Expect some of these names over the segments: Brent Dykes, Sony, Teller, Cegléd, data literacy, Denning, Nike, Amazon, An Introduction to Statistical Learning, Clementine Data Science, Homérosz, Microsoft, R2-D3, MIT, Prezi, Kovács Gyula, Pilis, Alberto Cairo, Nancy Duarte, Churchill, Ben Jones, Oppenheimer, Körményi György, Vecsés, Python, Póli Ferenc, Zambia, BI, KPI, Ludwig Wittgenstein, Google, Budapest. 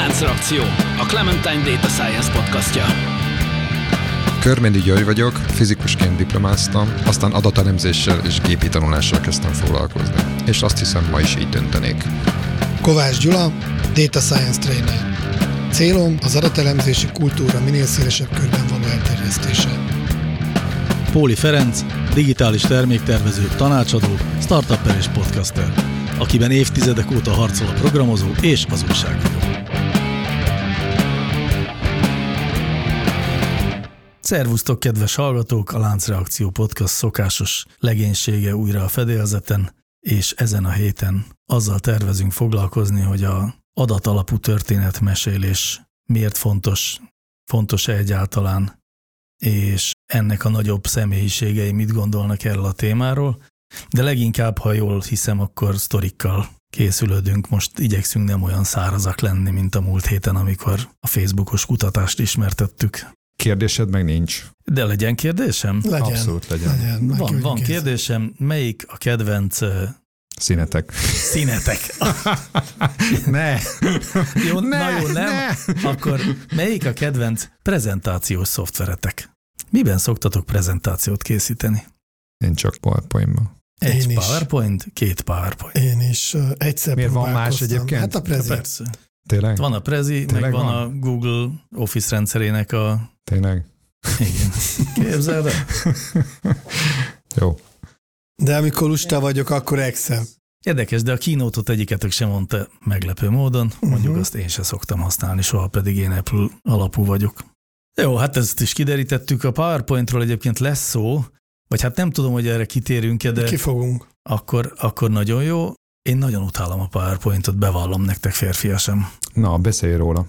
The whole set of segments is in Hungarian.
Láncreakció, a Clementine Data Science podcastja. Körményi György vagyok, fizikusként diplomáztam, aztán adatelemzéssel és gépi tanulással kezdtem foglalkozni. És azt hiszem, ma is így döntenék. Kovács Gyula, Data Science Trainer. Célom az adatelemzési kultúra minél szélesebb körben való elterjesztése. Póli Ferenc, digitális terméktervező, tanácsadó, startupper és podcaster, akiben évtizedek óta harcol a programozó és az újságíró. Szervusztok, kedves hallgatók! A Láncreakció podcast szokásos legénysége újra a fedélzeten, és ezen a héten azzal tervezünk foglalkozni, hogy a adatalapú történetmesélés miért fontos-e egyáltalán, és ennek a nagyobb személyiségei mit gondolnak erről a témáról, de leginkább, ha jól hiszem, akkor sztorikkal készülődünk. Most igyekszünk nem olyan szárazak lenni, mint a múlt héten, amikor a Facebookos kutatást ismertettük. Kérdésed meg nincs. De legyen kérdésem? Legyen. Abszolút legyen. Van kérdésem. Melyik a kedvenc... Színetek. Ne! Jó, nem. Akkor melyik a kedvenc prezentációs szoftveretek? Miben szoktatok prezentációt készíteni? Én csak PowerPoint-ban. Egy PowerPoint, két PowerPoint. Én is egyszer miért van más egyébként? Hát a Prezi. Tényleg? Van a Prezi, meg van a Google Office rendszerének a... Tényleg? Igen. Képzeld el? Jó. De amikor lusta vagyok, akkor Excel. Érdekes, de a Keynote-ot egyiketek sem mondta meglepő módon. Mondjuk azt én se szoktam használni, soha, pedig én Apple alapú vagyok. Jó, hát ezt is kiderítettük. A PowerPointról egyébként lesz szó, vagy hát nem tudom, hogy erre kitérünk-e, de... Kifogunk. Akkor nagyon jó. Én nagyon utálom a PowerPointot, bevallom nektek, férfiasem. Na, beszélj róla.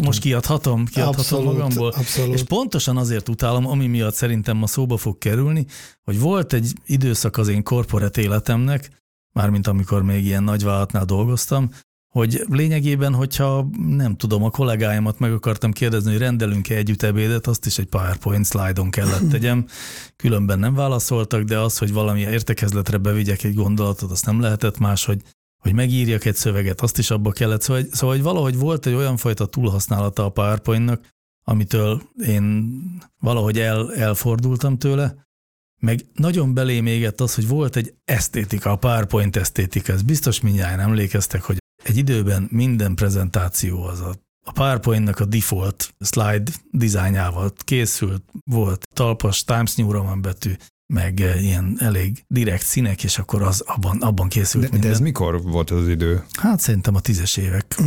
Most kiadhatom magamból. Abszolút. És pontosan azért utálom, ami miatt szerintem ma szóba fog kerülni, hogy volt egy időszak az én korporát életemnek, mármint amikor még ilyen nagyvállalatnál dolgoztam, hogy lényegében, hogyha nem tudom, a kollégáimat meg akartam kérdezni, hogy rendelünk-e együtt ebédet, azt is egy PowerPoint slide-on kellett tegyem. Különben nem válaszoltak, de az, hogy valami értekezletre bevigyek egy gondolatot, azt nem lehetett más, hogy megírjak egy szöveget, azt is abba kellett. Szóval hogy valahogy volt egy olyan fajta túlhasználata a PowerPoint-nak, amitől én valahogy elfordultam tőle, meg nagyon belém égett az, hogy volt egy esztétika, a PowerPoint esztétika. Ez biztos mindjárt emlékeztek, hogy egy időben minden prezentáció az a PowerPoint-nak a default slide dizájnjával készült, volt talpas Times New Roman betű, meg ilyen elég direkt színek, és akkor az abban készült de minden. De ez mikor volt az idő? Hát szerintem a 10-es évek.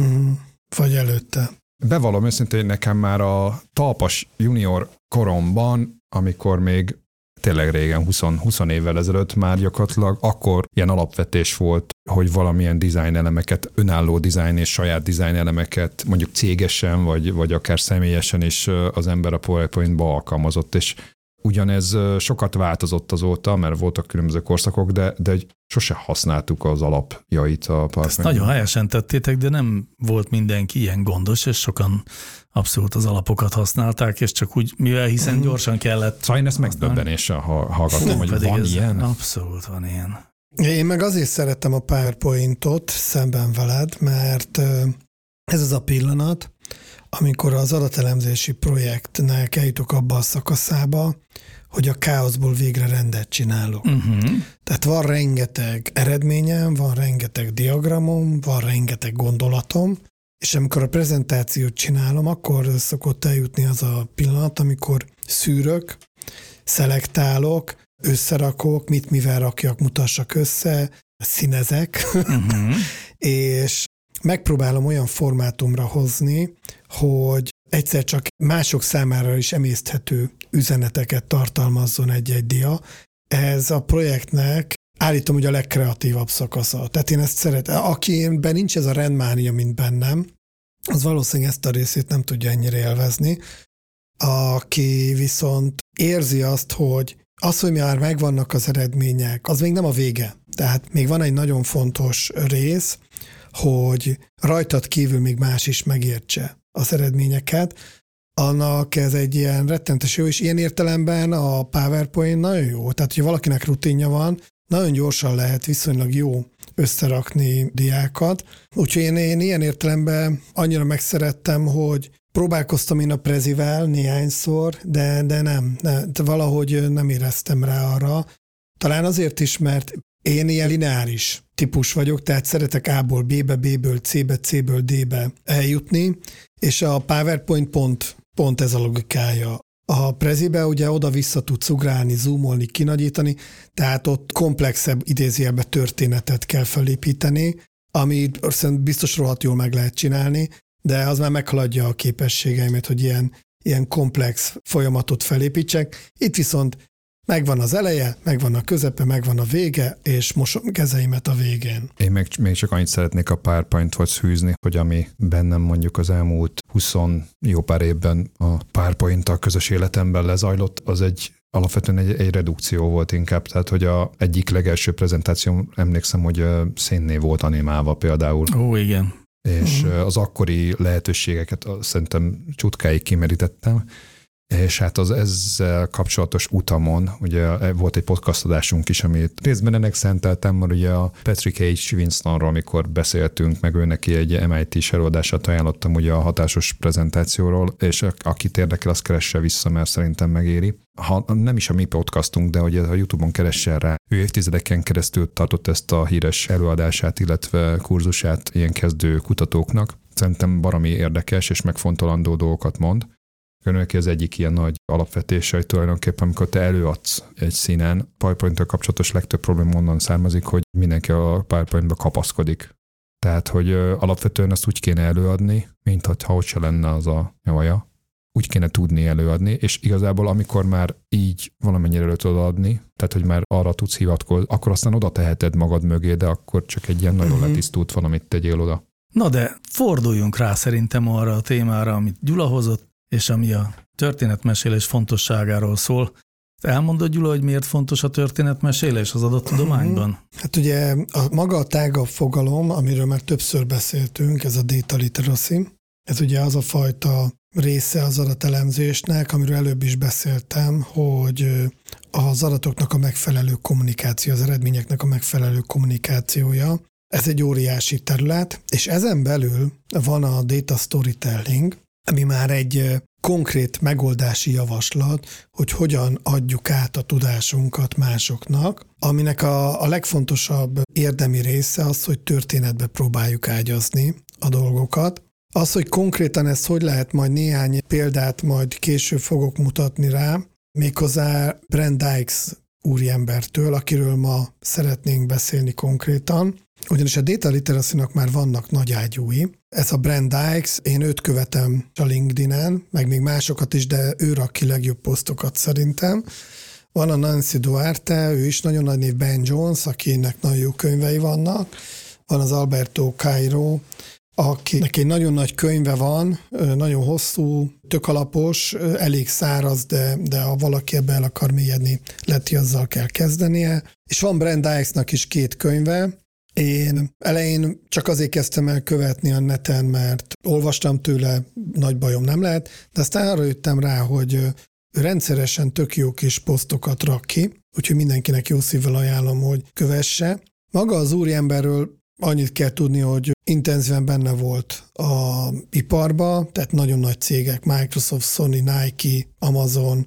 Vagy előtte. Bevallom őszintén, nekem már a talpas junior koromban, amikor még tényleg régen, 20 évvel ezelőtt már gyakorlatilag, akkor ilyen alapvetés volt, hogy valamilyen design elemeket, önálló design és saját design elemeket mondjuk cégesen, vagy akár személyesen is az ember a PowerPoint-ba alkalmazott, és ugyanez sokat változott azóta, mert voltak különböző korszakok, de sose használtuk az alapjait a PowerPoint-ban. Ezt nagyon helyesen tettétek, de nem volt mindenki ilyen gondos, és sokan abszolút az alapokat használták, és csak úgy, mivel hiszen gyorsan kellett... Szóval én ezt megdöbbenéssel hallgatom, hogy van ilyen. Abszolút van ilyen. Én meg azért szerettem a PowerPoint-ot szemben veled, mert ez az a pillanat, amikor az adatelemzési projektnek eljutok abba a szakaszába, hogy a káoszból végre rendet csinálok. Tehát van rengeteg eredményem, van rengeteg diagramom, van rengeteg gondolatom, és amikor a prezentációt csinálom, akkor szokott eljutni az a pillanat, amikor szűrök, szelektálok, összerakok, mit mivel rakjak, mutassak össze, színezek, és megpróbálom olyan formátumra hozni, hogy egyszer csak mások számára is emészthető üzeneteket tartalmazzon egy-egy dia. Ez a projektnek állítom, hogy a legkreatívabb szakasza. Tehát én ezt szeretem. Akiben nincs ez a rendmánia, mint bennem, az valószínűleg ezt a részét nem tudja ennyire élvezni. Aki viszont érzi azt, hogy az, hogy már megvannak az eredmények, az még nem a vége. Tehát még van egy nagyon fontos rész, hogy rajtad kívül még más is megértse az eredményeket, annak ez egy ilyen rettentes jó, és ilyen értelemben a PowerPoint nagyon jó. Tehát, hogyha valakinek rutinja van, nagyon gyorsan lehet viszonylag jó összerakni diákat. Úgyhogy én ilyen értelemben annyira megszerettem, hogy próbálkoztam én a prezivel néhányszor, de valahogy nem éreztem rá arra. Talán azért is, mert én ilyen lineáris típus vagyok, tehát szeretek A-ból B-be, B-ből C-be, C-ből D-be eljutni, és a PowerPoint pont ez a logikája. A prezibe ugye oda-vissza tudsz ugrálni, zoomolni, kinagyítani, tehát ott komplexebb idézőjelbe történetet kell felépíteni, ami biztos rohadt jól meg lehet csinálni, de az már meghaladja a képességeimet, hogy ilyen komplex folyamatot felépítsek. Itt viszont megvan az eleje, megvan a közepe, megvan a vége, és mosom kezeimet a végén. Én még csak annyit szeretnék a PowerPoint-hoz hűzni, hogy ami bennem mondjuk az elmúlt 20 jó pár évben a PowerPoint-tal közös életemben lezajlott, az alapvetően egy redukció volt inkább, tehát hogy egyik legelső prezentációm, emlékszem, hogy szénné volt animálva például. Ó, igen. És az akkori lehetőségeket szerintem csutkáig kimerítettem, és hát az ezzel kapcsolatos utamon, ugye volt egy podcast adásunk is, amit részben ennek szenteltem, mert ugye a Patrick H. Winstonról, amikor beszéltünk, meg ő neki egy MIT-s előadását ajánlottam ugye a hatásos prezentációról, és akit érdekel, azt keresse vissza, mert szerintem megéri. Nem is a mi podcastunk, de ugye a YouTube-on keressen rá. Ő évtizedeken keresztül tartott ezt a híres előadását, illetve kurzusát ilyen kezdő kutatóknak. Szerintem baromi érdekes és megfontolandó dolgokat mond. Önöki az egyik ilyen nagy alapvetése, hogy tulajdonképpen amikor te előadsz egy színen, PowerPoint-től kapcsolatos legtöbb probléma onnan származik, hogy mindenki a PowerPoint-ba kapaszkodik. Tehát, hogy alapvetően azt úgy kéne előadni, mint ha ott se lenne az a nyavaja. Úgy kéne tudni előadni, és igazából amikor már így valamennyire elő tudod adni, tehát hogy már arra tudsz hivatkozni, akkor aztán oda teheted magad mögé, de akkor csak egy ilyen nagyon letisztult valamit tegyél oda. Na de forduljunk rá szerintem arra a témára, amit Gyula hozott, és ami a történetmesélés fontosságáról szól. Elmondod, Gyula, hogy miért fontos a történetmesélés az adott tudományban? Hát ugye maga a tágabb fogalom, amiről már többször beszéltünk, ez a data literacy, ez ugye az a fajta része az adatelemzésnek, amiről előbb is beszéltem, hogy az adatoknak a megfelelő kommunikáció, az eredményeknek a megfelelő kommunikációja. Ez egy óriási terület, és ezen belül van a data storytelling, ami már egy konkrét megoldási javaslat, hogy hogyan adjuk át a tudásunkat másoknak, aminek a legfontosabb érdemi része az, hogy történetbe próbáljuk ágyazni a dolgokat. Az, hogy konkrétan ezt hogy lehet, majd néhány példát majd később fogok mutatni rá, méghozzá Brent Dykes úriembertől, akiről ma szeretnénk beszélni konkrétan, ugyanis a data literacy-nak már vannak nagy ágyúi. Ez a Brent Dykes, én őt követem a LinkedIn-en, meg még másokat is, de ő rak ki legjobb posztokat szerintem. Van a Nancy Duarte, ő is nagyon nagy név, Ben Jones, akinek nagyon jó könyvei vannak. Van az Alberto Cairo, akinek egy nagyon nagy könyve van, nagyon hosszú, tök alapos, elég száraz, de ha valaki ebbe el akar mélyedni, leti azzal kell kezdenie. És van Brent Dykes-nak is két könyve. Én elején csak azért kezdtem el követni a neten, mert olvastam tőle, nagy bajom nem lehet, de aztán arra jöttem rá, hogy rendszeresen tök jó kis posztokat rak ki, úgyhogy mindenkinek jó szívvel ajánlom, hogy kövesse. Maga az úriemberről annyit kell tudni, hogy intenzíven benne volt az iparba, tehát nagyon nagy cégek, Microsoft, Sony, Nike, Amazon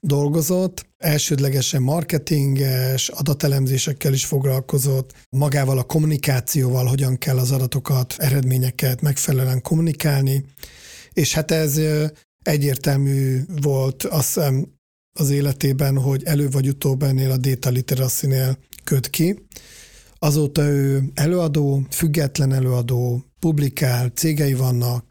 dolgozott, elsődlegesen marketinges, adatelemzésekkel is foglalkozott, magával a kommunikációval, hogyan kell az adatokat, eredményeket megfelelően kommunikálni, és hát ez egyértelmű volt azt hiszem az életében, hogy előbb vagy utóbb ennél a data literacy-nél köt ki. Azóta ő előadó, független előadó, publikál, cégei vannak,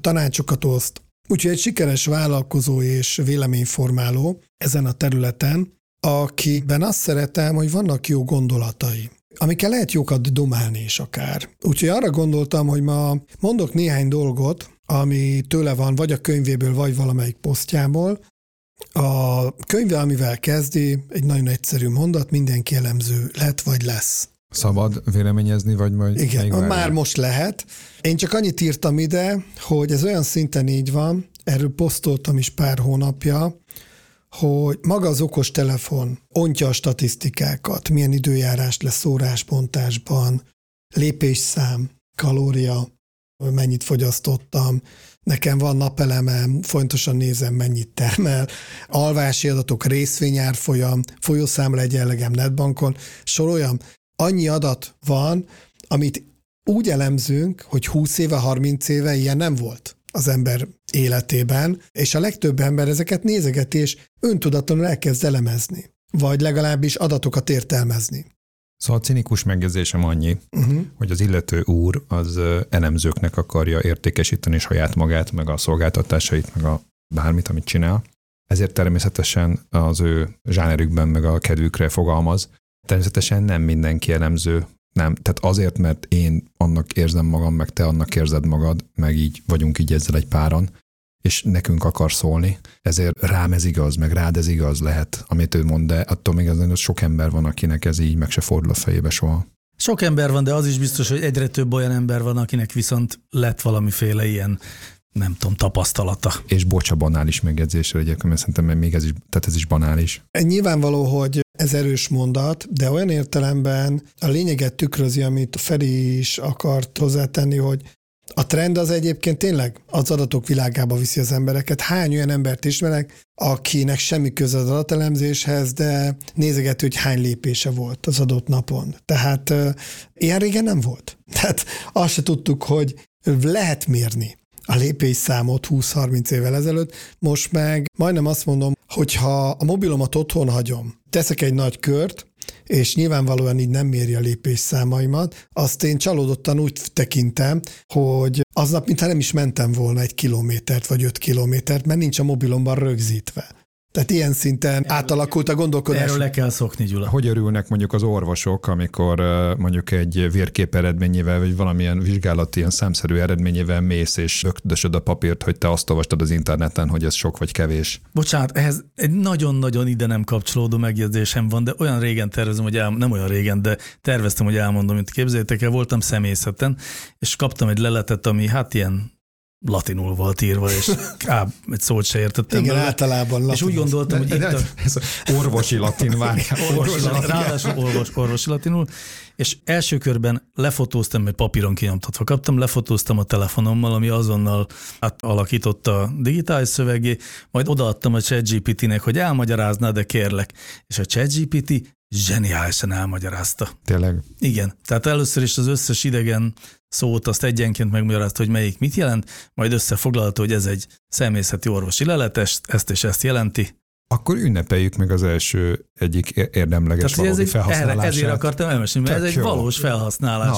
tanácsokat oszt, úgyhogy egy sikeres vállalkozó és véleményformáló ezen a területen, akiben azt szeretem, hogy vannak jó gondolatai, amikkel lehet jókat domálni is akár. Úgyhogy arra gondoltam, hogy ma mondok néhány dolgot, ami tőle van, vagy a könyvéből, vagy valamelyik posztjából. A könyve, amivel kezdi, egy nagyon egyszerű mondat, mindenki elemző lett vagy lesz. Szabad véleményezni, vagy majd... Igen, már most lehet. Én csak annyit írtam ide, hogy ez olyan szinten így van, erről posztoltam is pár hónapja, hogy maga az okostelefon ontja a statisztikákat, milyen időjárás lesz órásbontásban, lépésszám, kalória, mennyit fogyasztottam, nekem van napelemem, fontosan nézem, mennyit termel, alvási adatok, részvényárfolyam, folyószámlaegyenlegem netbankon, soroljam, annyi adat van, amit úgy elemzünk, hogy 20 éve, 30 éve ilyen nem volt az ember életében, és a legtöbb ember ezeket nézegeti, és öntudatlanul elkezd elemezni, vagy legalábbis adatokat értelmezni. Szóval a cinikus megjegyzésem annyi, hogy az illető úr az elemzőknek akarja értékesíteni saját magát, meg a szolgáltatásait, meg a bármit, amit csinál. Ezért természetesen az ő zsánerükben, meg a kedvükre fogalmaz. Természetesen nem mindenki elemző. Nem, tehát azért, mert én annak érzem magam, meg te annak érzed magad, meg így vagyunk így ezzel egy páran, és nekünk akar szólni, ezért rám ez igaz, meg rád ez igaz lehet, amit ő mond, de attól még az sok ember van, akinek ez így meg se fordul a fejébe soha. Sok ember van, de az is biztos, hogy egyre több olyan ember van, akinek viszont lett valamiféle ilyen, nem tudom, tapasztalata. És bocs a banális megjegyzésre egyébként, mert szerintem még ez is, tehát ez is banális. Nyilvánvaló, hogy ez erős mondat, de olyan értelemben a lényeget tükrözi, amit Feri is akart hozzátenni, hogy a trend az egyébként tényleg az adatok világába viszi az embereket. Hány olyan embert ismerek, akinek semmi köze az adatelemzéshez, de nézegető, hogy hány lépése volt az adott napon. Tehát ilyen régen nem volt. Tehát azt se tudtuk, hogy lehet mérni a lépésszámot 20-30 évvel ezelőtt. Most meg majdnem azt mondom, hogyha a mobilomat otthon hagyom, teszek egy nagy kört, és nyilvánvalóan így nem méri a lépésszámaimat, azt én csalódottan úgy tekintem, hogy aznap, mintha nem is mentem volna 1 kilométert vagy 5 kilométert, mert nincs a mobilomban rögzítve. Tehát ilyen szinten átalakult a gondolkodás. Erről le kell szokni, Gyula. Hogy örülnek mondjuk az orvosok, amikor mondjuk egy vérkép eredményével, vagy valamilyen vizsgálati, ilyen számszerű eredményével mész, és ökdösöd a papírt, hogy te azt olvastad az interneten, hogy ez sok vagy kevés. Bocsánat, ehhez egy nagyon-nagyon ide nem kapcsolódó megjegyzésem van, de olyan régen tervezem, hogy nem olyan régen, de terveztem, hogy elmondom, mint képzeljétek el, voltam személyzeten, és kaptam egy leletet, ami hát ilyen latinul volt írva, és egy szót se értettem. Igen, általában latin. És úgy gondoltam, hogy itt orvosi latin várja. Ráadásul orvosi latinul. És első körben lefotóztam, mert papíron kinyomtatva kaptam, lefotóztam a telefonommal, ami azonnal átalakította a digitális szövegé, majd odaadtam a ChatGPT-nek, hogy elmagyarázná, de kérlek. És a ChatGPT zseniálisan elmagyarázta. Tényleg? Igen. Tehát először is az összes idegen szót azt egyenként megmagyarázta, hogy melyik mit jelent, majd összefoglalta, hogy ez egy személyzeti orvosi lelet, ezt és ezt jelenti. Akkor ünnepeljük meg az első egyik érdemleges valódi felhasználását. Ezért akartam elmesélni, mert ez egy valós felhasználás.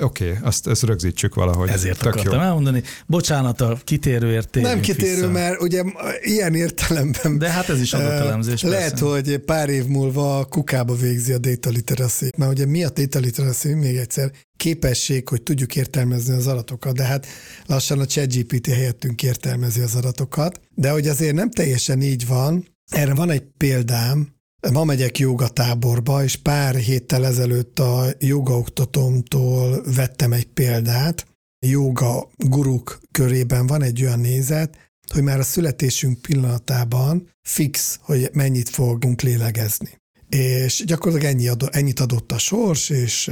Oké, ezt rögzítsük valahogy. Ezért tök akartam elmondani. Bocsánat a kitérőért, térjünk vissza. Nem kitérő, mert ugye ilyen értelemben. De hát ez is adatelemzés. Lehet, hogy pár év múlva kukába végzi a data literacy. Mert ugye mi a data literacy? Még egyszer, képesség, hogy tudjuk értelmezni az adatokat, de hát lassan a ChatGPT helyettünk értelmezi az adatokat. De hogy azért nem teljesen így van, erre van egy példám, ma megyek jogatáborba, és pár héttel ezelőtt a jogaoktatómtól vettem egy példát. Joga guruk körében van egy olyan nézet, hogy már a születésünk pillanatában fix, hogy mennyit fogunk lélegezni. És gyakorlatilag ennyit adott a sors, és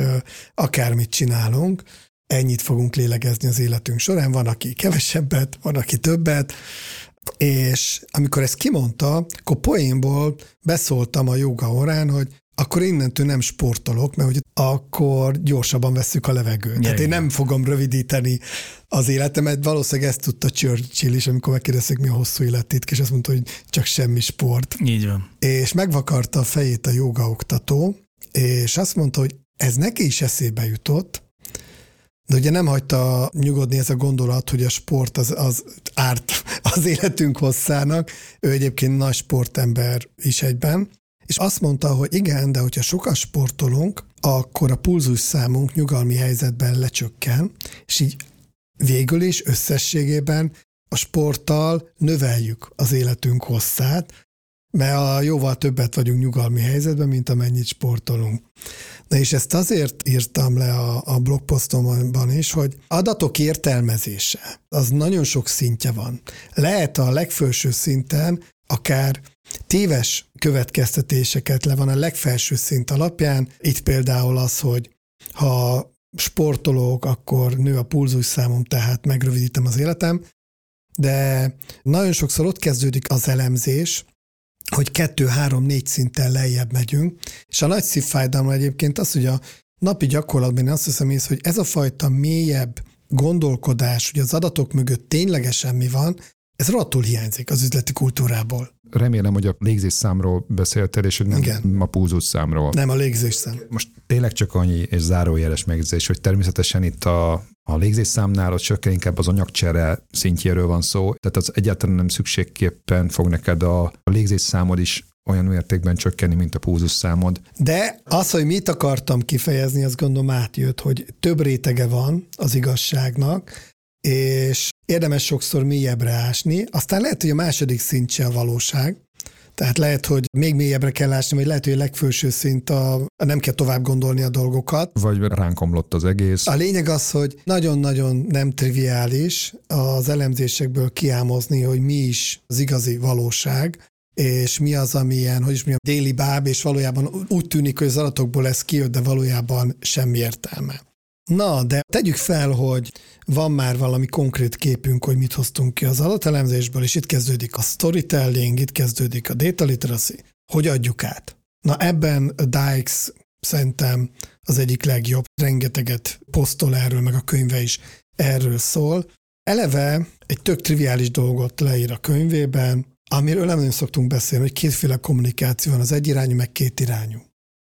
akármit csinálunk, ennyit fogunk lélegezni az életünk során. Van, aki kevesebbet, van, aki többet. És amikor ezt kimondta, akkor poénból beszóltam a joga órán, hogy akkor innentől nem sportolok, mert hogy akkor gyorsabban vesszük a levegőt. Igen. Tehát én nem fogom rövidíteni az életemet. Valószínűleg ezt tudta Churchill is, amikor megkérdezték, mi a hosszú élettitka, és azt mondta, hogy csak semmi sport. Így van. És megvakarta a fejét a jogaoktató, és azt mondta, hogy ez neki is eszébe jutott, de ugye nem hagyta nyugodni ez a gondolat, hogy a sport az árt az életünk hosszának. Ő egyébként nagy sportember is egyben, és azt mondta, hogy igen, de hogyha sokat sportolunk, akkor a pulzusszámunk nyugalmi helyzetben lecsökken, és így végül is összességében a sporttal növeljük az életünk hosszát, mert jóval többet vagyunk nyugalmi helyzetben, mint amennyit sportolunk. Na és ezt azért írtam le a blogposztomban is, hogy adatok értelmezése, az nagyon sok szintje van. Lehet a legfelső szinten akár téves következtetéseket levon a legfelső szint alapján. Itt például az, hogy ha sportolok, akkor nő a pulzusszámom, tehát megrövidítem az életem, de nagyon sokszor ott kezdődik az elemzés, hogy 2, 3, 4 szinten lejjebb megyünk, és a nagy szívfájdalma egyébként az, hogy a napi gyakorlatban én azt hiszem ész, hogy ez a fajta mélyebb gondolkodás, hogy az adatok mögött ténylegesen mi van, ez rohadtul hiányzik az üzleti kultúrából. Remélem, hogy a légzésszámról beszéltél, és hogy nem igen. A pulzusszámról. Nem, a légzésszám. Most tényleg csak annyi és zárójeles megjegyzés, hogy természetesen itt a légzésszámnál sokkal inkább az anyagcsere szintjéről van szó, tehát az egyáltalán nem szükségképpen fog neked a légzésszámod is olyan mértékben csökkenni, mint a pulzusszámod. De az, hogy mit akartam kifejezni, azt gondolom átjött, hogy több rétege van az igazságnak, és érdemes sokszor mélyebbre ásni, aztán lehet, hogy a második szint se a valóság, tehát lehet, hogy még mélyebbre kell ásni, vagy lehet, hogy a legfőső szint nem kell tovább gondolni a dolgokat. Vagy ránk omlott az egész. A lényeg az, hogy nagyon-nagyon nem triviális az elemzésekből kiámozni, hogy mi is az igazi valóság, és mi az, ami ilyen, hogy is mi a déli báb, és valójában úgy tűnik, hogy az adatokból ez kijött, de valójában semmi értelme. Na, de tegyük fel, hogy van már valami konkrét képünk, hogy mit hoztunk ki az adatelemzésből, és itt kezdődik a storytelling, itt kezdődik a data literacy. Hogy adjuk át? Na, ebben Dykes szerintem az egyik legjobb. Rengeteget posztol erről, meg a könyve is erről szól. Eleve egy tök triviális dolgot leír a könyvében, amiről nem szoktunk beszélni, hogy kétféle kommunikáció van, az egyirányú, meg kétirányú.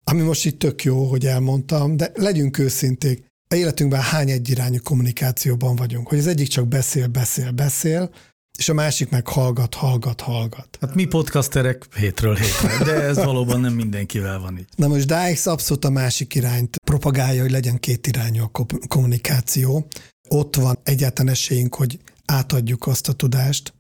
Ami most itt tök jó, hogy elmondtam, de legyünk őszinték. A életünkben hány egyirányú kommunikációban vagyunk, hogy az egyik csak beszél, és a másik meg hallgat. Hát mi podcasterek hétről hétre, de ez valóban nem mindenkivel van így. Na most Dykes abszolút a másik irányt propagálja, hogy legyen kétirányú a kommunikáció. Ott van egyáltalán esélyünk, hogy átadjuk azt a tudást,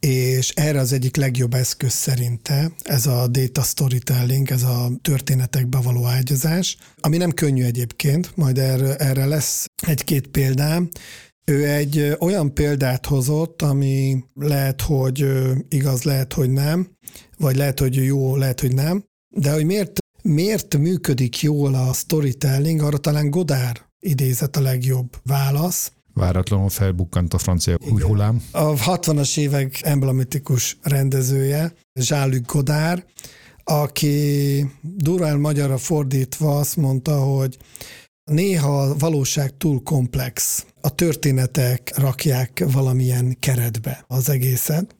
és erre az egyik legjobb eszköz szerinte ez a data storytelling, ez a történetekbe való ágyazás, ami nem könnyű egyébként, majd erre lesz egy-két példám. Ő egy olyan példát hozott, ami lehet, hogy igaz, lehet, hogy nem, vagy lehet, hogy jó, lehet, hogy nem, de hogy miért működik jól a storytelling, arra talán Godard idézet a legjobb válasz. Váratlanul felbukkant a francia új hullám. A 60-as évek emblematikus rendezője, Jean-Luc Godard, aki durván magyarra fordítva azt mondta, hogy néha a valóság túl komplex. A történetek rakják valamilyen keretbe az egészet.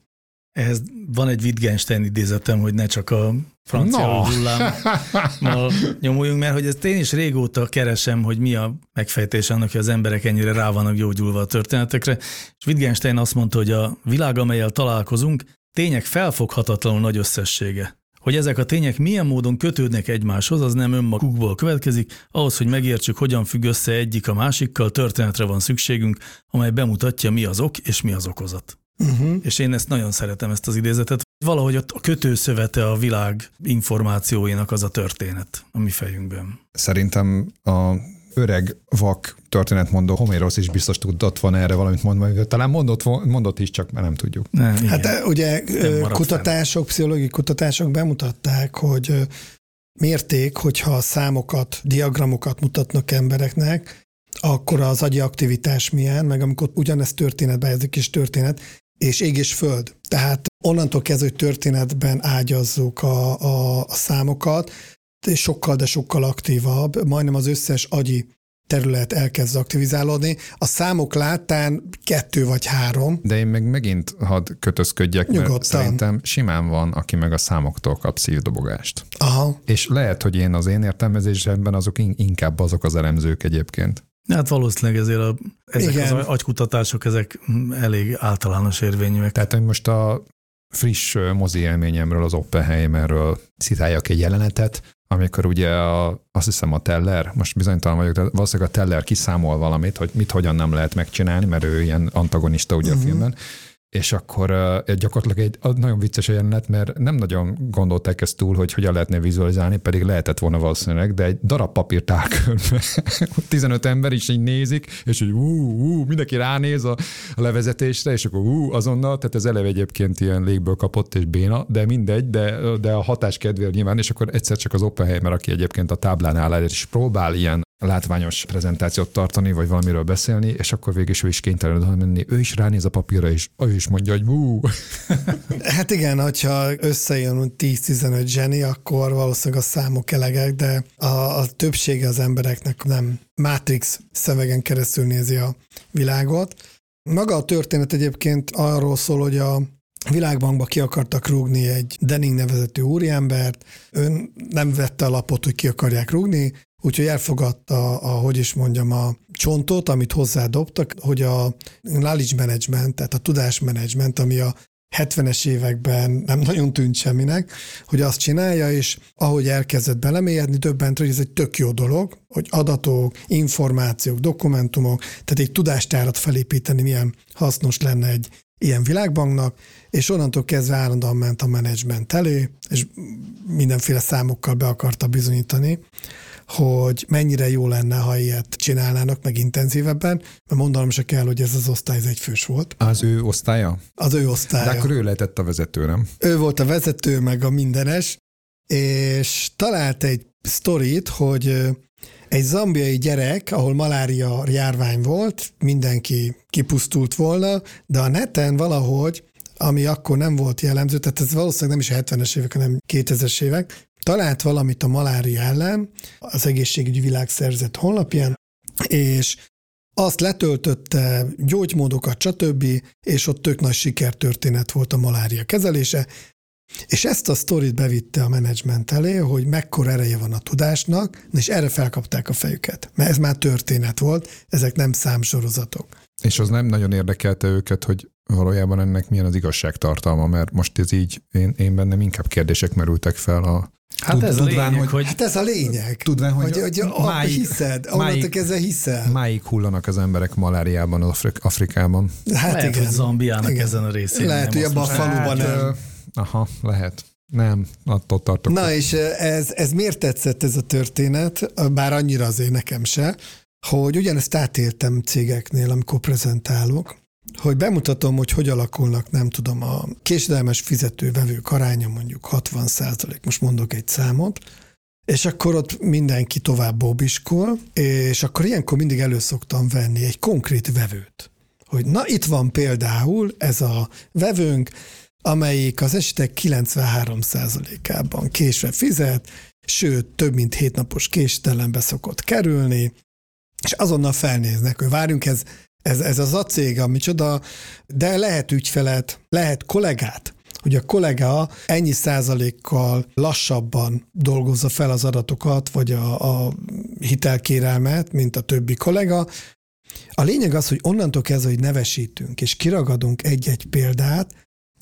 Ehhez van egy Wittgenstein idézetem, hogy ne csak a francia hullámmal nyomuljunk, mert hogy ezt én is régóta keresem, hogy mi a megfejtés annak, hogy az emberek ennyire rá vannak gyógyulva a történetekre. És Wittgenstein azt mondta, hogy a világ, amelyel találkozunk, tények felfoghatatlanul nagy összessége. Hogy ezek a tények milyen módon kötődnek egymáshoz, az nem önmagukból következik, ahhoz, hogy megértsük, hogyan függ össze egyik a másikkal, történetre van szükségünk, amely bemutatja, mi az ok és mi az okozat. Uh-huh. És én ezt nagyon szeretem, ezt az idézetet. Valahogy ott a kötőszövete a világ információinak az a történet a mi fejünkben. Szerintem a öreg vak történetmondó Homérosz is biztos tudott van erre valamit mondani, talán mondott is, csak már nem tudjuk. Nem, hát igen. Ugye kutatások, pszichológiai kutatások bemutatták, hogy mérték, hogyha számokat, diagramokat mutatnak embereknek, akkor az agyi aktivitás milyen, meg amikor ugyanezt történetbe, ez egy kis történet, és ég és föld. Tehát onnantól kezdve, hogy történetben ágyazzuk a számokat, és sokkal, de sokkal aktívabb, majdnem az összes agyi terület elkezd aktivizálódni. A számok láttán 2 vagy 3. De én meg megint hadd kötözködjek, nyugodtan. Mert szerintem simán van, aki meg a számoktól kap szívdobogást. Aha. És lehet, hogy én az én értelmezésemben azok inkább azok az elemzők egyébként. Hát valószínűleg ezért ezek az agykutatások ezek elég általános érvényűek. Tehát, hogy most a friss mozi élményemről, az Oppenheimerről citáljak egy jelenetet, amikor ugye azt hiszem a Teller, most bizonytalan vagyok, de valószínűleg a Teller kiszámol valamit, hogy hogyan nem lehet megcsinálni, mert ő ilyen antagonista ugye a filmben, és akkor gyakorlatilag egy nagyon vicces a jelenet, mert nem nagyon gondolták ezt túl, hogy hogyan lehetne vizualizálni, pedig lehetett volna valószínűleg, de egy darab papírt állkörbe. 15 ember is így nézik, és hogy mindenki ránéz a levezetésre, és akkor azonnal, tehát ez eleve egyébként ilyen légből kapott, és béna, de mindegy, de a hatás kedvéért nyilván, és akkor egyszer csak az Oppenheimer, aki egyébként a táblánál áll, és próbál ilyen látványos prezentációt tartani, vagy valamiről beszélni, és akkor végül is ő is kénytelen menni. Ő is ránéz a papírra, és ő is mondja, hogy Hát igen, hogyha összejön 10-15 zseni, akkor valószínűleg a számok elegek, de a többsége az embereknek nem Matrix szemegen keresztül nézi a világot. Maga a történet egyébként arról szól, hogy a Világbankba ki akartak rúgni egy Denning nevezetű úriembert, ön nem vette a lapot, hogy ki akarják rúgni, úgyhogy elfogadta, a csontot, amit hozzádobtak, hogy a knowledge management, tehát a tudásmenedzsment, ami a 70-es években nem nagyon tűnt semminek, hogy azt csinálja, és ahogy elkezdett belemélyedni, döbbent, hogy ez egy tök jó dolog, hogy adatok, információk, dokumentumok, tehát egy tudástárat felépíteni, milyen hasznos lenne egy ilyen világbanknak, és onnantól kezdve állandóan ment a menedzsment elé, és mindenféle számokkal be akarta bizonyítani, hogy mennyire jó lenne, ha ilyet csinálnának meg intenzívebben, mert mondanom se kell, hogy ez az osztály ez egyfős volt. Az ő osztálya? Az ő osztálya. De akkor ő lehetett a vezető, nem? Ő volt a vezető, meg a mindenes, és talált egy sztorit, hogy egy zambiai gyerek, ahol malária járvány volt, mindenki kipusztult volna, de a neten valahogy, ami akkor nem volt jellemző, tehát ez valószínűleg nem is a 70-es évek, hanem 2000-es évek, talált valamit a malária ellen az egészségügyi világszervezet honlapján, és azt letöltötte, gyógymódokat, stb., és ott tök nagy sikertörténet volt a malária kezelése, és ezt a sztorit bevitte a menedzsment elé, hogy mekkora ereje van a tudásnak, és erre felkapták a fejüket, mert ez már történet volt, ezek nem számsorozatok. És az nem nagyon érdekelte őket, hogy valójában ennek milyen az igazságtartalma, mert most ez így, én bennem inkább kérdések merültek fel a... Hát ez a lényeg. Tudván, hogy hiszed, onnantól ezzel hiszel. Máig hullanak az emberek maláriában, Afrikában. Hát lehet, igen. Hogy Zambiának igen. Ezen a részén. Lehet, hogy abban a faluban nem. Aha, lehet. Nem, attól tartok. Na és ez miért tetszett ez a történet, bár annyira azért nekem se, hogy ugyanezt átéltem cégeknél, amikor prezentálok, hogy bemutatom, hogy hogy alakulnak, nem tudom, a késedelmes fizetővevők aránya mondjuk 60%, most mondok egy számot, és akkor ott mindenki tovább bóbiskol, és akkor ilyenkor mindig elő szoktam venni egy konkrét vevőt, hogy na itt van például ez a vevőnk, amelyik az esetek 93%-ában késve fizet, sőt, több mint 7 napos késedelembe szokott kerülni, és azonnal felnéznek, hogy várjunk, ez az a cég, amicsoda, de lehet ügyfelet, lehet kollégát, hogy a kollega ennyi százalékkal lassabban dolgozza fel az adatokat, vagy a hitelkérelmet, mint a többi kollega. A lényeg az, hogy onnantól kezdve, hogy nevesítünk, és kiragadunk egy-egy példát,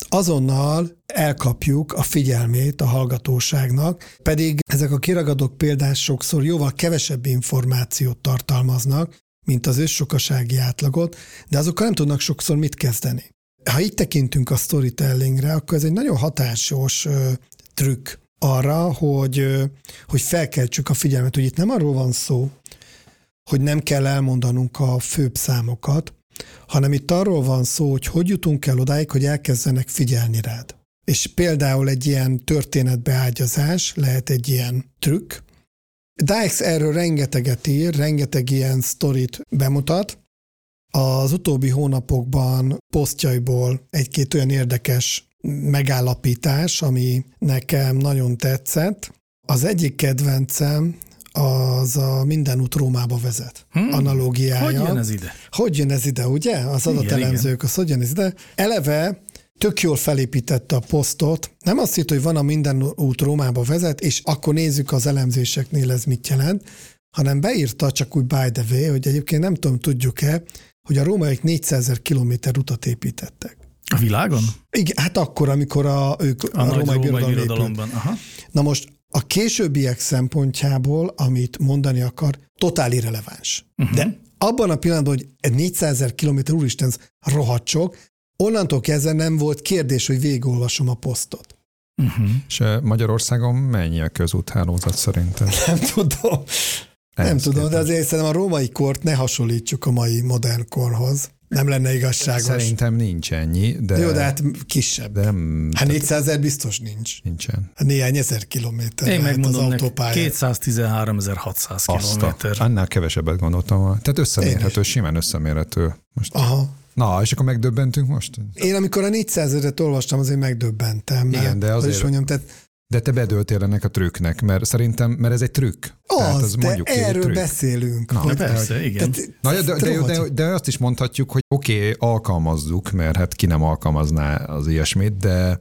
azonnal elkapjuk a figyelmét a hallgatóságnak, pedig ezek a kiragadott példák sokszor jóval kevesebb információt tartalmaznak, mint az őssokasági átlagot, de azokkal nem tudnak sokszor mit kezdeni. Ha így tekintünk a storytellingre, akkor ez egy nagyon hatásos trükk arra, hogy felkeltsük a figyelmet, hogy itt nem arról van szó, hogy nem kell elmondanunk a főbb számokat, hanem itt arról van szó, hogy hogy jutunk el odáig, hogy elkezdenek figyelni rád. És például egy ilyen történetbeágyazás lehet egy ilyen trükk. Dykes erről rengeteget ír, rengeteg ilyen sztorit bemutat. Az utóbbi hónapokban posztjaiból egy-két olyan érdekes megállapítás, ami nekem nagyon tetszett. Az egyik kedvencem, az a Minden út Rómába vezet analógiája. Hogy jön ez ide? Hogy jön ez ide, ugye? Az adatelemzők, az hogy jön ez ide. Eleve tök jól felépítette a posztot. Nem azt hitt, hogy van a Minden út Rómába vezet, és akkor nézzük az elemzéseknél ez mit jelent, hanem beírta csak úgy by the way, hogy egyébként nem tudom, tudjuk-e, hogy a rómaiak 400 000 kilométer utat építettek. A világon? Igen, hát akkor, amikor ők a római birodalomban. Na most a későbbiek szempontjából, amit mondani akar, totál irreleváns. De abban a pillanatban, hogy 400 000 kilométer, úristen, rohadt sok, Onnantól kezdve nem volt kérdés, hogy végigolvasom a posztot. Uh-huh. És Magyarországon mennyi a közúthálózat szerintem? Nem tudom. Nem tudom, de azért szerintem a római kort ne hasonlítsuk a mai modern korhoz. Nem lenne igazságos. Szerintem nincs ennyi, de... Jó, de hát kisebb. De nem, hát 400 000 biztos nincs. Nincsen. Hát néhány ezer kilométer. Én megmondom neki, 213.600 kilométer. Annál kevesebbet gondoltam. Tehát összemérhető, simán összemérhető. Most. Aha. Na, és akkor megdöbbentünk most? Én amikor a 400.000-et olvastam, azért megdöbbentem. Igen, de azért... Mondjam, tehát... De te bedöltél ennek a trükknek, mert szerintem, mert ez egy trükk. Az, de erről beszélünk. Na, persze, igen. De azt is mondhatjuk, hogy oké, alkalmazzuk, mert hát ki nem alkalmazná az ilyesmit, de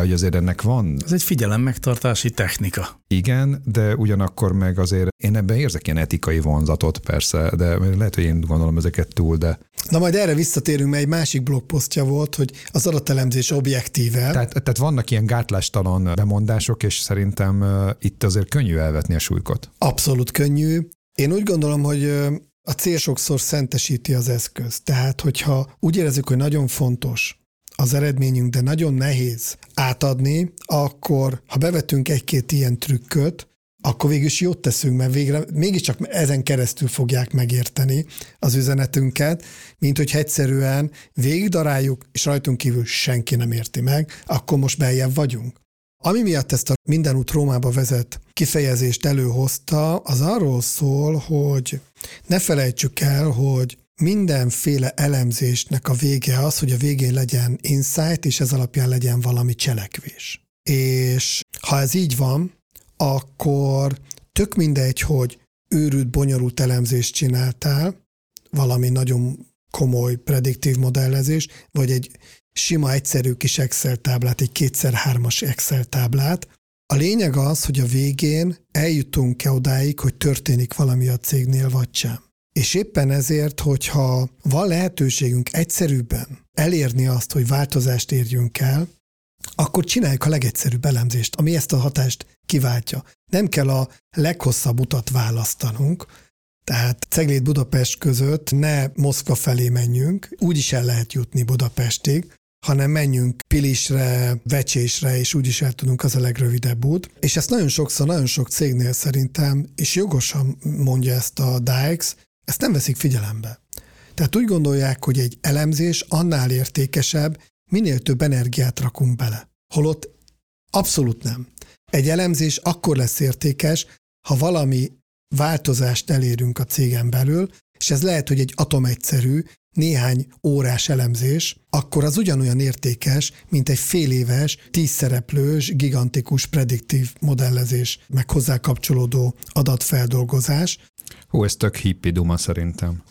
hogy azért ennek van. Ez egy figyelemmegtartási technika. Igen, de ugyanakkor meg azért én ebben érzek ilyen etikai vonzatot persze, de lehet, hogy én gondolom ezeket túl, de... Na majd erre visszatérünk, mert egy másik blogposztja volt, hogy az adatelemzés objektíve. Tehát vannak ilyen gátlástalan bemondások, és szerintem itt azért könnyű elvetni a súlykot. Abszolút könnyű. Én úgy gondolom, hogy a cél sokszor szentesíti az eszközt. Tehát, hogyha úgy érezzük, hogy nagyon fontos az eredményünk, de nagyon nehéz átadni, akkor ha bevetünk egy-két ilyen trükköt, akkor végül is jót teszünk, mert végre mégiscsak ezen keresztül fogják megérteni az üzenetünket, mint hogy egyszerűen végigdaráljuk, és rajtunk kívül senki nem érti meg, akkor most beljebb vagyunk. Ami miatt ezt a minden út Rómába vezet kifejezést előhozta, az arról szól, hogy ne felejtsük el, hogy mindenféle elemzésnek a vége az, hogy a végén legyen insight, és ez alapján legyen valami cselekvés. És ha ez így van, akkor tök mindegy, hogy őrült, bonyolult elemzést csináltál, valami nagyon komoly prediktív modellezés, vagy egy sima, egyszerű kis Excel táblát, egy 2x3-as Excel táblát. A lényeg az, hogy a végén eljutunk-e odáig, hogy történik valami a cégnél, vagy sem. És éppen ezért, hogyha van lehetőségünk egyszerűbben elérni azt, hogy változást érjünk el, akkor csináljuk a legegyszerűbb elemzést, ami ezt a hatást kiváltja. Nem kell a leghosszabb utat választanunk, tehát Cegléd Budapest között ne Moszkva felé menjünk, úgyis el lehet jutni Budapestig, hanem menjünk Pilisre, Vecsésre, és úgyis el tudunk, az a legrövidebb út. És ezt nagyon sokszor, nagyon sok cégnél szerintem, és jogosan mondja ezt a Dykes, ezt nem veszik figyelembe. Tehát úgy gondolják, hogy egy elemzés annál értékesebb, minél több energiát rakunk bele. Holott abszolút nem. Egy elemzés akkor lesz értékes, ha valami változást elérünk a cégen belül, és ez lehet, hogy egy atomegyszerű, néhány órás elemzés, akkor az ugyanolyan értékes, mint egy féléves, 10 szereplős, gigantikus, prediktív modellezés, meg hozzá kapcsolódó adatfeldolgozás. Hú, ez tök hippi duma szerintem.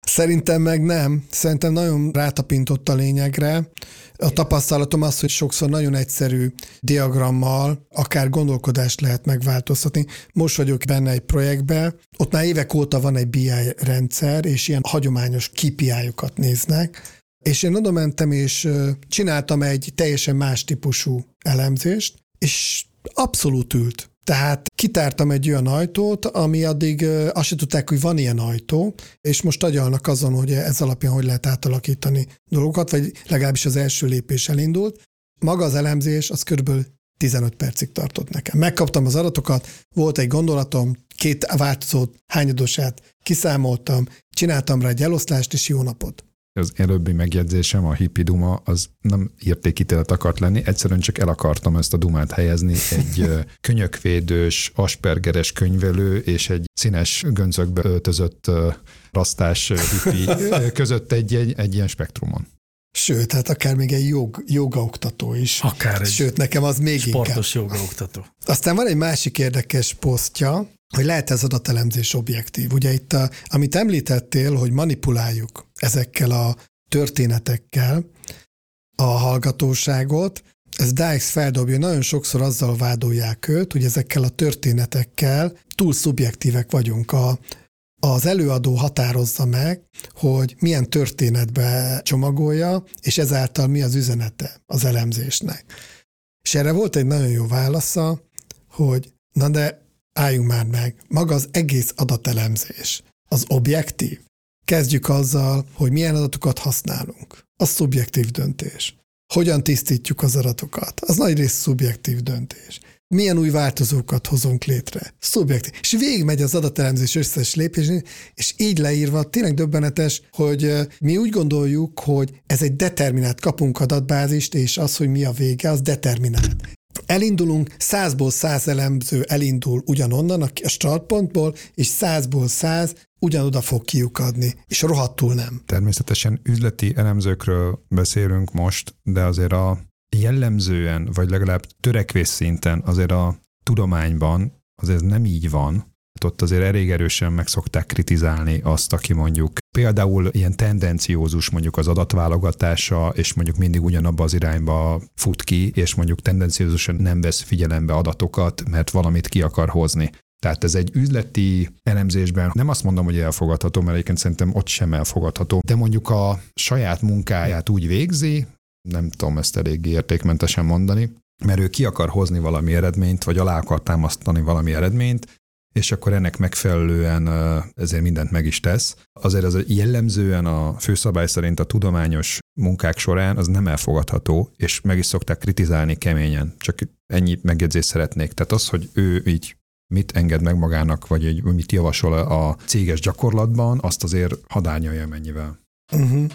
Szerintem meg nem. Szerintem nagyon rátapintott a lényegre. A tapasztalatom az, hogy sokszor nagyon egyszerű diagrammal akár gondolkodást lehet megváltoztatni. Most vagyok benne egy projektben, ott már évek óta van egy BI rendszer, és ilyen hagyományos KPI-okat néznek, és én oda mentem, és csináltam egy teljesen más típusú elemzést, és abszolút ült. Tehát kitártam egy olyan ajtót, ami addig azt se tudták, hogy van ilyen ajtó, és most agyalnak azon, hogy ez alapján hogy lehet átalakítani dolgokat, vagy legalábbis az első lépés elindult. Maga az elemzés, az körülbelül 15 percig tartott nekem. Megkaptam az adatokat, volt egy gondolatom, 2 változót, hányadosát kiszámoltam, csináltam rá egy eloszlást, és jó napot. Az előbbi megjegyzésem, a hippi duma, az nem értékítélet akart lenni, egyszerűen csak el akartam ezt a dumát helyezni egy könyökvédős, aspergeres könyvelő és egy színes göncökbe öltözött rasztás hippi között egy ilyen spektrumon. Sőt, hát akár még egy jogaoktató is. Akár egy. Sőt, nekem az még sportos inkább. Jogaoktató. Aztán van egy másik érdekes posztja, hogy lehet ez adatelemzés objektív. Ugye itt, amit említettél, hogy manipuláljuk ezekkel a történetekkel a hallgatóságot, ez Dykes feldobja, nagyon sokszor azzal vádolják őt, hogy ezekkel a történetekkel túl szubjektívek vagyunk. Az előadó határozza meg, hogy milyen történetbe csomagolja, és ezáltal mi az üzenete az elemzésnek. És erre volt egy nagyon jó válasza, hogy na de álljunk már meg, maga az egész adatelemzés, az objektív. Kezdjük azzal, hogy milyen adatokat használunk. Az szubjektív döntés. Hogyan tisztítjuk az adatokat? Az nagyrészt szubjektív döntés. Milyen új változókat hozunk létre? Szubjektív. És végigmegy az adatelemzés összes lépésén, és így leírva tényleg döbbenetes, hogy mi úgy gondoljuk, hogy ez egy determinált, kapunk adatbázist, és az, hogy mi a vége, az determinált. Elindulunk, 100-ból 100 elemző elindul ugyanonnan a startpontból, és 100-ból 100 ugyanoda fog kiukadni, és rohadtul nem. Természetesen üzleti elemzőkről beszélünk most, de azért a jellemzően, vagy legalább törekvés szinten azért a tudományban azért nem így van. Hát ott azért elég erősen meg szokták kritizálni azt, aki mondjuk például ilyen tendenciózus mondjuk az adatválogatása, és mondjuk mindig ugyanabba az irányba fut ki, és mondjuk tendenciózusan nem vesz figyelembe adatokat, mert valamit ki akar hozni. Tehát ez egy üzleti elemzésben nem azt mondom, hogy elfogadható, mert egyébként szerintem ott sem elfogadható, de mondjuk a saját munkáját úgy végzi, nem tudom ezt eléggé értékmentesen mondani, mert ő ki akar hozni valami eredményt, vagy alá akar támasztani valami eredményt, és akkor ennek megfelelően ezért mindent meg is tesz. Azért az jellemzően a főszabály szerint a tudományos munkák során az nem elfogadható, és meg is szokták kritizálni keményen. Csak ennyi megjegyzést szeretnék. Tehát az, hogy ő így mit enged meg magának, vagy így, mit javasol a céges gyakorlatban, azt azért hadárnyolja mennyivel. Uh-huh.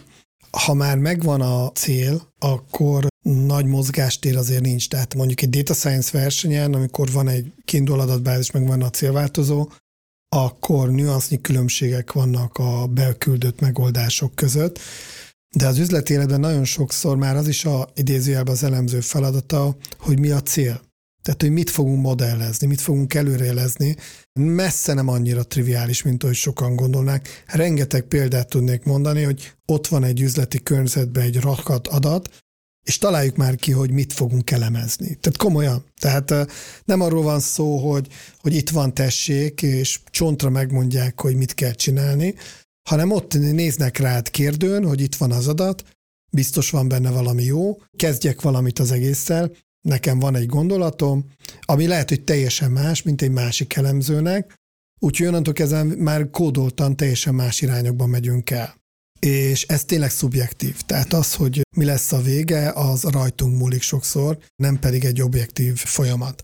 Ha már megvan a cél, akkor nagy mozgástér azért nincs. Tehát mondjuk egy data science versenyen, amikor van egy kiinduló adatbázis, meg van a célváltozó, akkor nüansznyi különbségek vannak a beküldött megoldások között. De az üzleti életben nagyon sokszor már az is a, idézőjelben az elemző feladata, hogy mi a cél. Tehát, hogy mit fogunk modellezni, mit fogunk előrejelezni. Messze nem annyira triviális, mint ahogy sokan gondolnák. Rengeteg példát tudnék mondani, hogy ott van egy üzleti környezetben egy rakat adat, és találjuk már ki, hogy mit fogunk elemezni. Tehát komolyan. Tehát nem arról van szó, hogy itt van tessék, és csontra megmondják, hogy mit kell csinálni, hanem ott néznek rád kérdőn, hogy itt van az adat, biztos van benne valami jó, kezdjek valamit az egésszel, nekem van egy gondolatom, ami lehet, hogy teljesen más, mint egy másik elemzőnek, úgyhogy onnantól kezdve már kódoltan teljesen más irányokba megyünk el. És ez tényleg szubjektív. Tehát az, hogy mi lesz a vége, az rajtunk múlik sokszor, nem pedig egy objektív folyamat.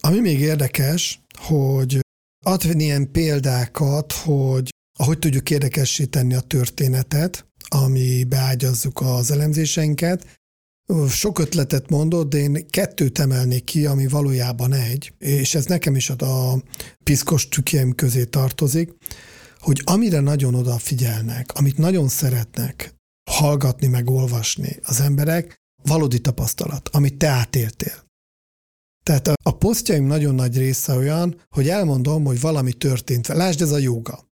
Ami még érdekes, hogy adni ilyen példákat, hogy ahogy tudjuk érdekessé tenni a történetet, ami beágyazzuk az elemzéseinket. Sok ötletet mondod, de én kettőt emelnék ki, ami valójában egy, és ez nekem is a piszkos tükjeim közé tartozik, hogy amire nagyon odafigyelnek, amit nagyon szeretnek hallgatni, meg olvasni az emberek, valódi tapasztalat, amit te átéltél. Tehát a posztjaim nagyon nagy része olyan, hogy elmondom, hogy valami történt. Lásd, ez a jóga.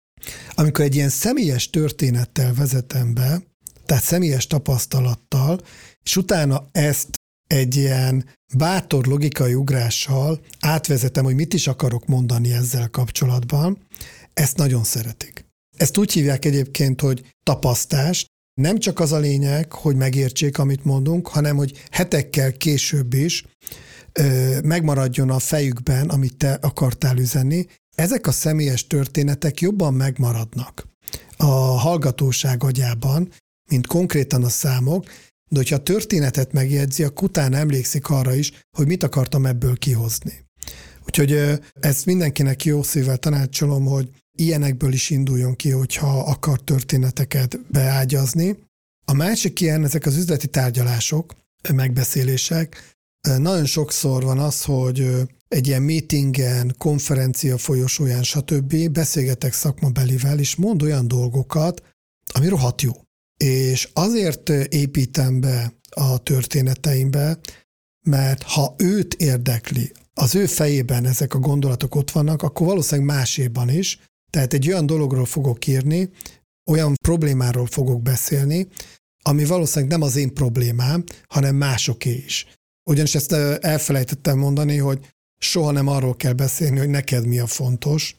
Amikor egy ilyen személyes történettel vezetem be, tehát személyes tapasztalattal, és utána ezt egy ilyen bátor logikai ugrással átvezetem, hogy mit is akarok mondani ezzel kapcsolatban, ezt nagyon szeretik. Ezt úgy hívják egyébként, hogy tapasztást. Nem csak az a lényeg, hogy megértsék, amit mondunk, hanem hogy hetekkel később is megmaradjon a fejükben, amit te akartál üzenni. Ezek a személyes történetek jobban megmaradnak a hallgatóság agyában, mint konkrétan a számok, de hogyha a történetet megjegyzi, akkor utána emlékszik arra is, hogy mit akartam ebből kihozni. Úgyhogy ezt mindenkinek jó szívvel tanácsolom, hogy ilyenekből is induljon ki, hogyha akar történeteket beágyazni. A másik ilyen, ezek az üzleti tárgyalások, megbeszélések. Nagyon sokszor van az, hogy egy ilyen meetingen, konferencia folyosóján, stb. Beszélgetek szakmabelivel, és mond olyan dolgokat, ami rohadt jó. És azért építem be a történeteimbe, mert ha őt érdekli, az ő fejében ezek a gondolatok ott vannak, akkor valószínűleg máséban is. Tehát egy olyan dologról fogok írni, olyan problémáról fogok beszélni, ami valószínűleg nem az én problémám, hanem másoké is. Ugyanis ezt elfelejtettem mondani, hogy soha nem arról kell beszélni, hogy neked mi a fontos,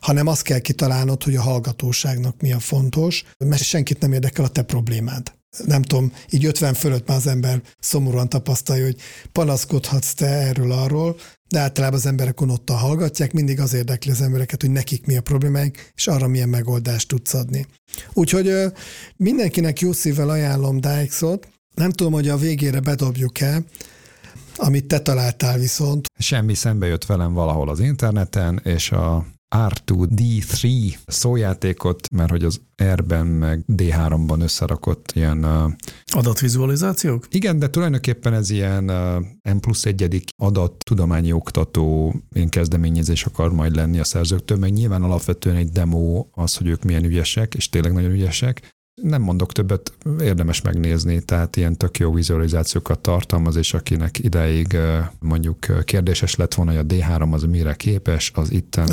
hanem azt kell kitalálnod, hogy a hallgatóságnak mi a fontos, mert senkit nem érdekel a te problémád. Nem tudom, így 50 fölött már az ember szomorúan tapasztalja, hogy panaszkodhatsz te erről-arról, de általában az emberek unottan hallgatják, mindig az érdekli az embereket, hogy nekik mi a problémáik, és arra milyen megoldást tudsz adni. Úgyhogy mindenkinek jó szívvel ajánlom Dykes-ot, nem tudom, hogy a végére bedobjuk-e, amit te találtál viszont. Semmi, szembe jött velem valahol az interneten, és a R2-D3 szójátékot, mert hogy az R-ben meg D3-ban összerakott ilyen... adatvizualizációk? Igen, de tulajdonképpen ez ilyen N+1 adattudományi oktató kezdeményezés akar majd lenni a szerzőktől, meg nyilván alapvetően egy demo az, hogy ők milyen ügyesek, és tényleg nagyon ügyesek. Nem mondok többet, érdemes megnézni, tehát ilyen tök jó vizualizációkat tartalmaz, és akinek ideig mondjuk kérdéses lett volna, hogy a D3 az mire képes, az itten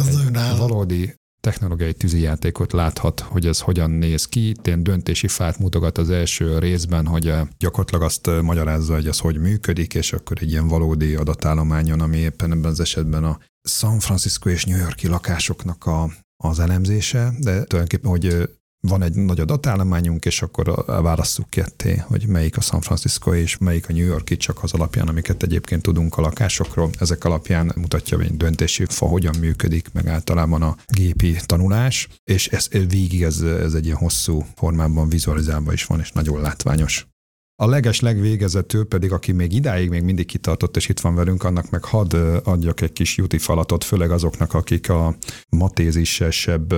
valódi technológiai tűzijátékot láthat, hogy ez hogyan néz ki. Itt ilyen döntési fát mutogat az első részben, hogy gyakorlatilag azt magyarázza, hogy az hogy működik, és akkor egy ilyen valódi adatállományon, ami éppen ebben az esetben a San Francisco és New York-i lakásoknak az elemzése, de tulajdonképpen, hogy van egy nagy adatállományunk, és akkor válasszuk ketté, hogy melyik a San Francisco és melyik a New York, csak az alapján, amiket egyébként tudunk a lakásokról. Ezek alapján mutatja, hogy döntési fa hogyan működik, meg általában a gépi tanulás, és ez végig egy ilyen hosszú formában vizualizálva is van, és nagyon látványos. A legeslegvégezetül pedig, aki még idáig még mindig kitartott, és itt van velünk, annak meg hadd adjak egy kis jutifalatot, főleg azoknak, akik a matézisesebb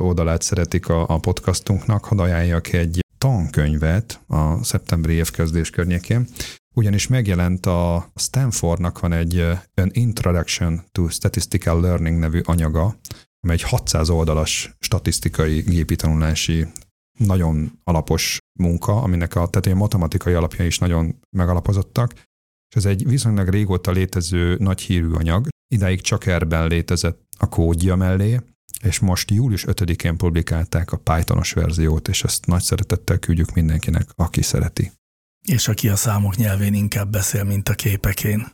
oldalát szeretik a podcastunknak, hadd ajánljak egy tankönyvet a szeptemberi évkezdés környékén, ugyanis megjelent a Stanfordnak van egy An Introduction to Statistical Learning nevű anyaga, amely egy 600 oldalas statisztikai gépi tanulási nagyon alapos munka, aminek a matematikai alapja is nagyon megalapozottak, és ez egy viszonylag régóta létező nagy hírű anyag, idáig csak R-ben létezett a kódja mellé, és most július 5-én publikálták a Pythonos verziót, és ezt nagy szeretettel küldjük mindenkinek, aki szereti. És aki a számok nyelvén inkább beszél, mint a képekén.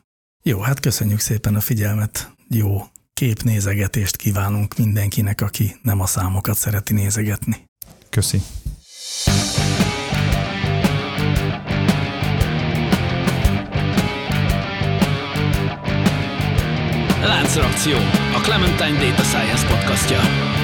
Jó, hát köszönjük szépen a figyelmet, jó képnézegetést kívánunk mindenkinek, aki nem a számokat szereti nézegetni. Köszi! Láncreakció, a Clementine Data Science podcastja.